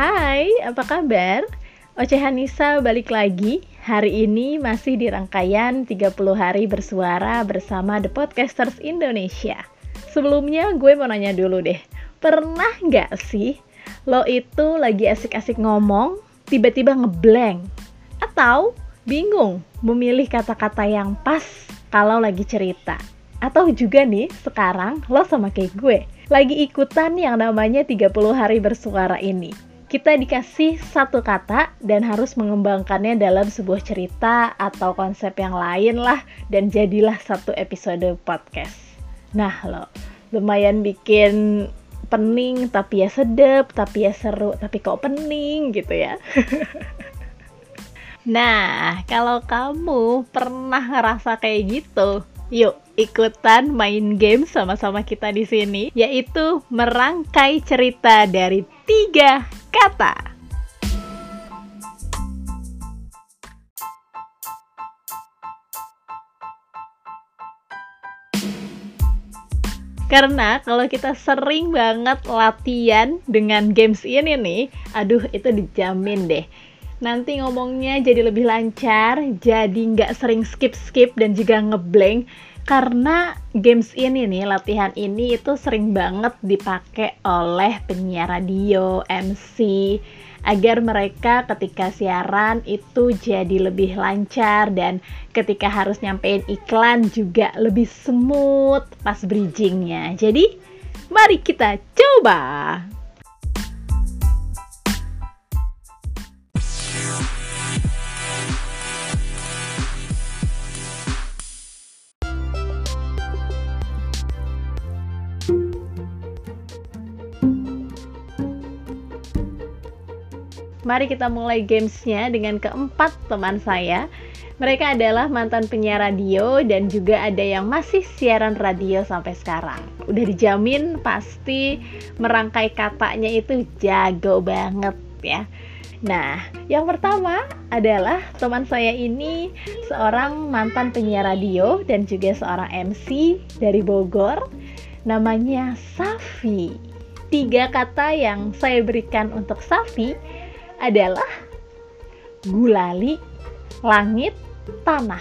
Hai, apa kabar? Ocehanisa balik lagi. Hari ini masih di rangkaian 30 hari bersuara bersama The Podcasters Indonesia. Sebelumnya gue mau nanya dulu deh, pernah gak sih lo itu lagi asik-asik ngomong, tiba-tiba ngeblank? Atau bingung memilih kata-kata yang pas kalau lagi cerita? Atau juga nih, sekarang lo sama kayak gue, lagi ikutan yang namanya 30 hari bersuara ini. Kita dikasih satu kata dan harus mengembangkannya dalam sebuah cerita atau konsep yang lain lah, dan jadilah satu episode podcast. Nah lo, lumayan bikin pening, tapi ya sedep, tapi ya seru, tapi kok pening gitu ya. Nah, kalau kamu pernah ngerasa kayak gitu, yuk ikutan main game sama-sama kita di sini, yaitu merangkai cerita dari 3 kata. Karena kalau kita sering banget latihan dengan games ini nih, aduh itu dijamin deh, nanti ngomongnya jadi lebih lancar, jadi nggak sering skip-skip dan juga ngeblank. Karena games ini nih, latihan ini itu sering banget dipakai oleh penyiar radio, MC, agar mereka ketika siaran itu jadi lebih lancar, dan ketika harus nyampein iklan juga lebih smooth pas bridgingnya. Jadi mari kita coba! Mari kita mulai gamesnya dengan keempat teman saya. Mereka adalah mantan penyiar radio dan juga ada yang masih siaran radio sampai sekarang. Udah dijamin pasti merangkai katanya itu jago banget ya. Nah, yang pertama adalah teman saya ini seorang mantan penyiar radio dan juga seorang MC dari Bogor. Namanya Safi. 3 kata yang saya berikan untuk Safi adalah gulali, langit, tanah.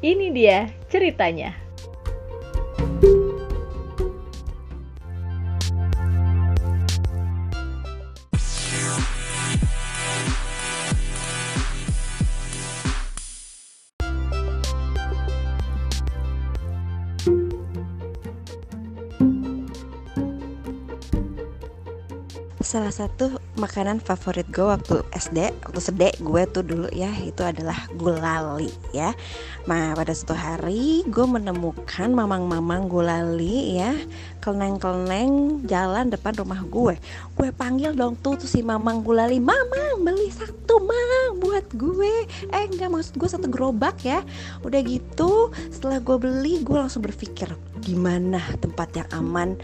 Ini dia ceritanya. Salah satu makanan favorit gue waktu SD gue tuh dulu ya, itu adalah gulali ya. Nah, pada suatu hari gue menemukan mamang-mamang gulali ya, keleneng-keleneng jalan depan rumah gue. Gue panggil dong tuh si mamang gulali, mamang beli satu mang buat gue. Enggak, maksud gue satu gerobak ya. Udah gitu setelah gue beli, gue langsung berpikir gimana tempat yang aman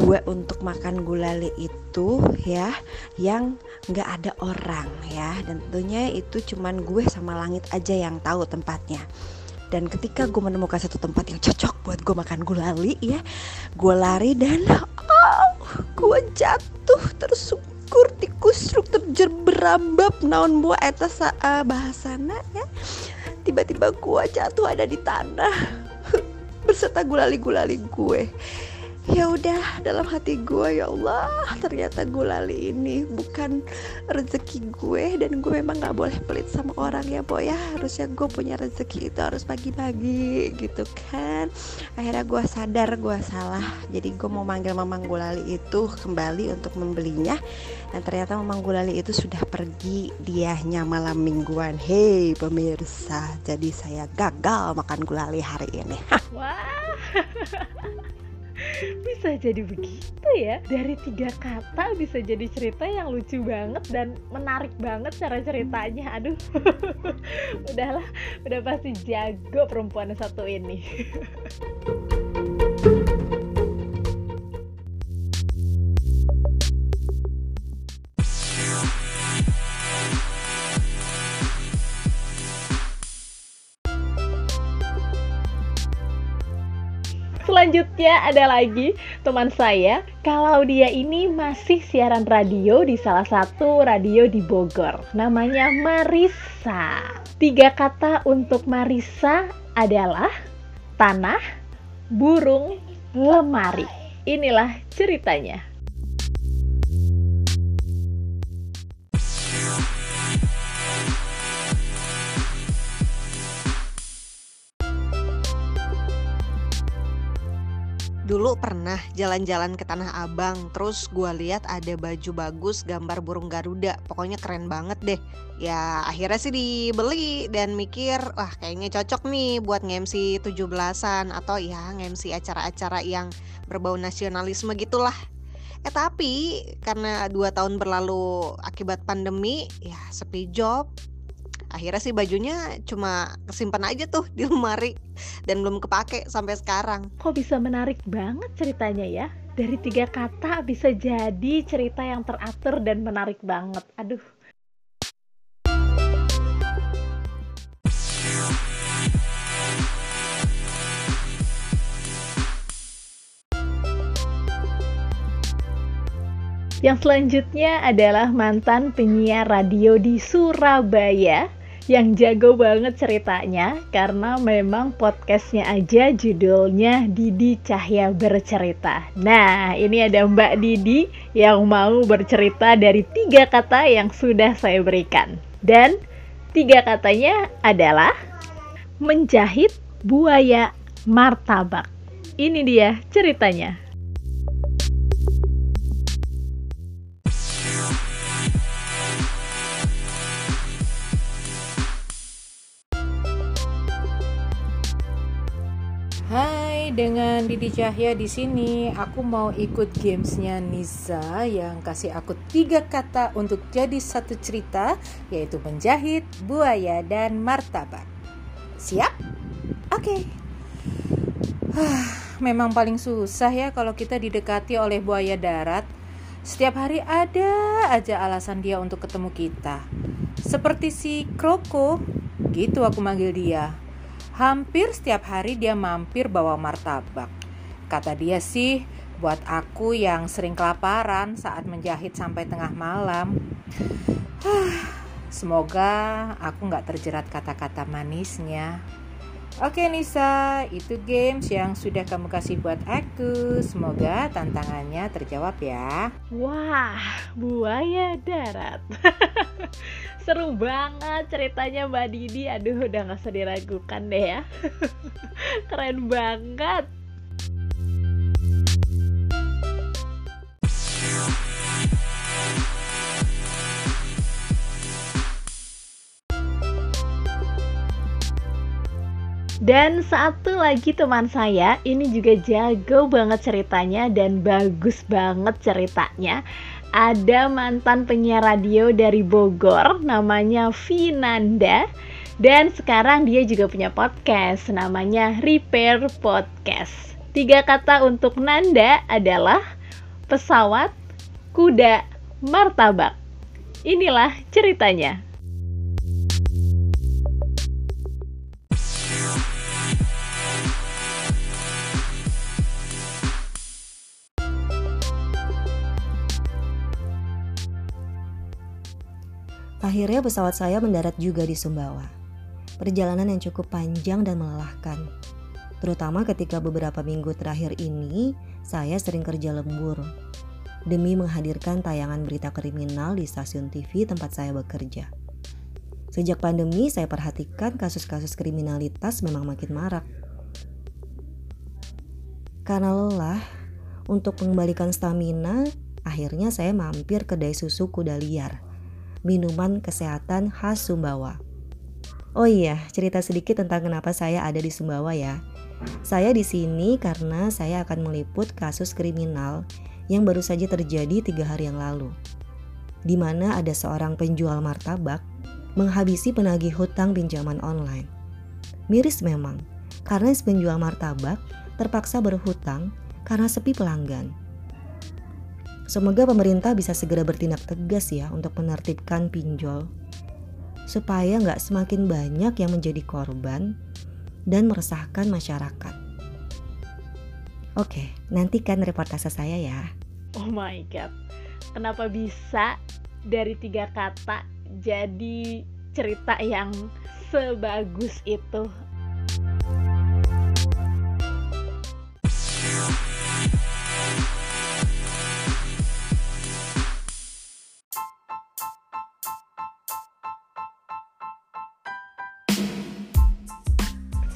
gue untuk makan gulali itu ya, yang gak ada orang ya, dan tentunya itu cuman gue sama langit aja yang tahu tempatnya. Dan ketika gue menemukan satu tempat yang cocok buat gue makan gulali ya, gue lari dan gue jatuh tersungkur, tikusruk, terjerberambab, naon buah eta bahasana ya. Tiba-tiba gue jatuh ada di tanah berserta gulali-gulali gue. Ya udah, dalam hati gue, ya Allah, ternyata gulali ini bukan rezeki gue, dan gue memang gak boleh pelit sama orang ya Bo ya. Harusnya gue punya rezeki itu harus pagi-pagi gitu kan. Akhirnya gue sadar gue salah, jadi gue mau manggil mamang gulali itu kembali untuk membelinya. Dan ternyata mamang gulali itu sudah pergi diahnya malam mingguan. Hei pemirsa, jadi saya gagal makan gulali hari ini. Wah, bisa jadi begitu ya. Dari 3 kata bisa jadi cerita yang lucu banget dan menarik banget cara ceritanya. Aduh, udahlah, udah pasti jago perempuan satu ini. Selanjutnya ada lagi teman saya, kalau dia ini masih siaran radio di salah satu radio di Bogor. Namanya Marisa. 3 kata untuk Marisa adalah tanah, burung, lemari. Inilah ceritanya. Dulu pernah jalan-jalan ke Tanah Abang, terus gue lihat ada baju bagus gambar burung Garuda, pokoknya keren banget deh. Ya akhirnya sih dibeli dan mikir, wah kayaknya cocok nih buat nge-MC 17-an atau ya nge-MC acara-acara yang berbau nasionalisme gitulah. Tapi karena 2 tahun berlalu akibat pandemi, ya sepi job. Akhirnya sih bajunya cuma kesimpan aja tuh di lemari dan belum kepake sampai sekarang. Kok bisa menarik banget ceritanya ya? Dari 3 kata bisa jadi cerita yang teratur dan menarik banget. Aduh. Yang selanjutnya adalah mantan penyiar radio di Surabaya yang jago banget ceritanya karena memang podcastnya aja judulnya Didi Cahya Bercerita. Nah, ini ada Mbak Didi yang mau bercerita dari 3 kata yang sudah saya berikan. Dan 3 katanya adalah menjahit, buaya, martabak. Ini dia ceritanya. Hai, dengan Didi Cahya di sini. Aku mau ikut gamesnya Niza yang kasih aku 3 kata untuk jadi satu cerita, yaitu menjahit, buaya, dan martabak. Siap? Oke. Memang paling susah ya kalau kita didekati oleh buaya darat. Setiap hari ada aja alasan dia untuk ketemu kita. Seperti si Kroko, gitu aku manggil dia. Hampir setiap hari dia mampir bawa martabak. Kata dia sih, buat aku yang sering kelaparan saat menjahit sampai tengah malam. Semoga aku gak terjerat kata-kata manisnya. Oke Nisa, itu games yang sudah kamu kasih buat aku. Semoga tantangannya terjawab ya. Wah, buaya darat. Seru banget ceritanya Mbak Didi. Aduh, udah gak usah diragukan deh ya. Keren banget. Dan satu lagi teman saya, ini juga jago banget ceritanya dan bagus banget ceritanya. Ada mantan penyiar radio dari Bogor, namanya Finanda. Dan sekarang dia juga punya podcast, namanya Repair Podcast. 3 kata untuk Nanda adalah pesawat, kuda, martabak. Inilah ceritanya. Akhirnya pesawat saya mendarat juga di Sumbawa. Perjalanan yang cukup panjang dan melelahkan. Terutama ketika beberapa minggu terakhir ini, saya sering kerja lembur. Demi menghadirkan tayangan berita kriminal di stasiun TV tempat saya bekerja. Sejak pandemi, saya perhatikan kasus-kasus kriminalitas memang makin marak. Karena lelah, untuk mengembalikan stamina, akhirnya saya mampir kedai susu kuda liar. Minuman kesehatan khas Sumbawa. Oh iya, cerita sedikit tentang kenapa saya ada di Sumbawa ya. Saya di sini karena saya akan meliput kasus kriminal yang baru saja terjadi 3 hari yang lalu. Di mana ada seorang penjual martabak menghabisi penagih hutang pinjaman online. Miris memang, karena penjual martabak terpaksa berhutang karena sepi pelanggan. Semoga pemerintah bisa segera bertindak tegas ya untuk menertibkan pinjol supaya nggak semakin banyak yang menjadi korban dan meresahkan masyarakat. Oke, nantikan reportase saya ya. Oh my god, kenapa bisa dari 3 kata jadi cerita yang sebagus itu?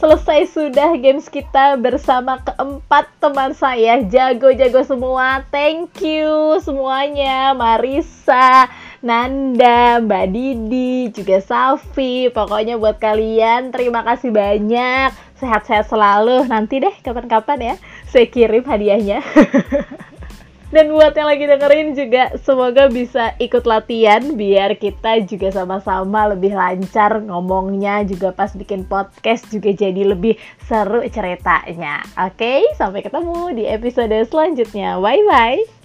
Selesai sudah games kita bersama keempat teman saya. Jago-jago semua. Thank you semuanya. Marisa, Nanda, Mbak Didi, juga Safi. Pokoknya buat kalian terima kasih banyak. Sehat-sehat selalu. Nanti deh kapan-kapan ya saya kirim hadiahnya. Dan buat yang lagi dengerin juga, semoga bisa ikut latihan biar kita juga sama-sama lebih lancar ngomongnya, juga pas bikin podcast juga jadi lebih seru ceritanya. Oke, sampai ketemu di episode selanjutnya. Bye-bye!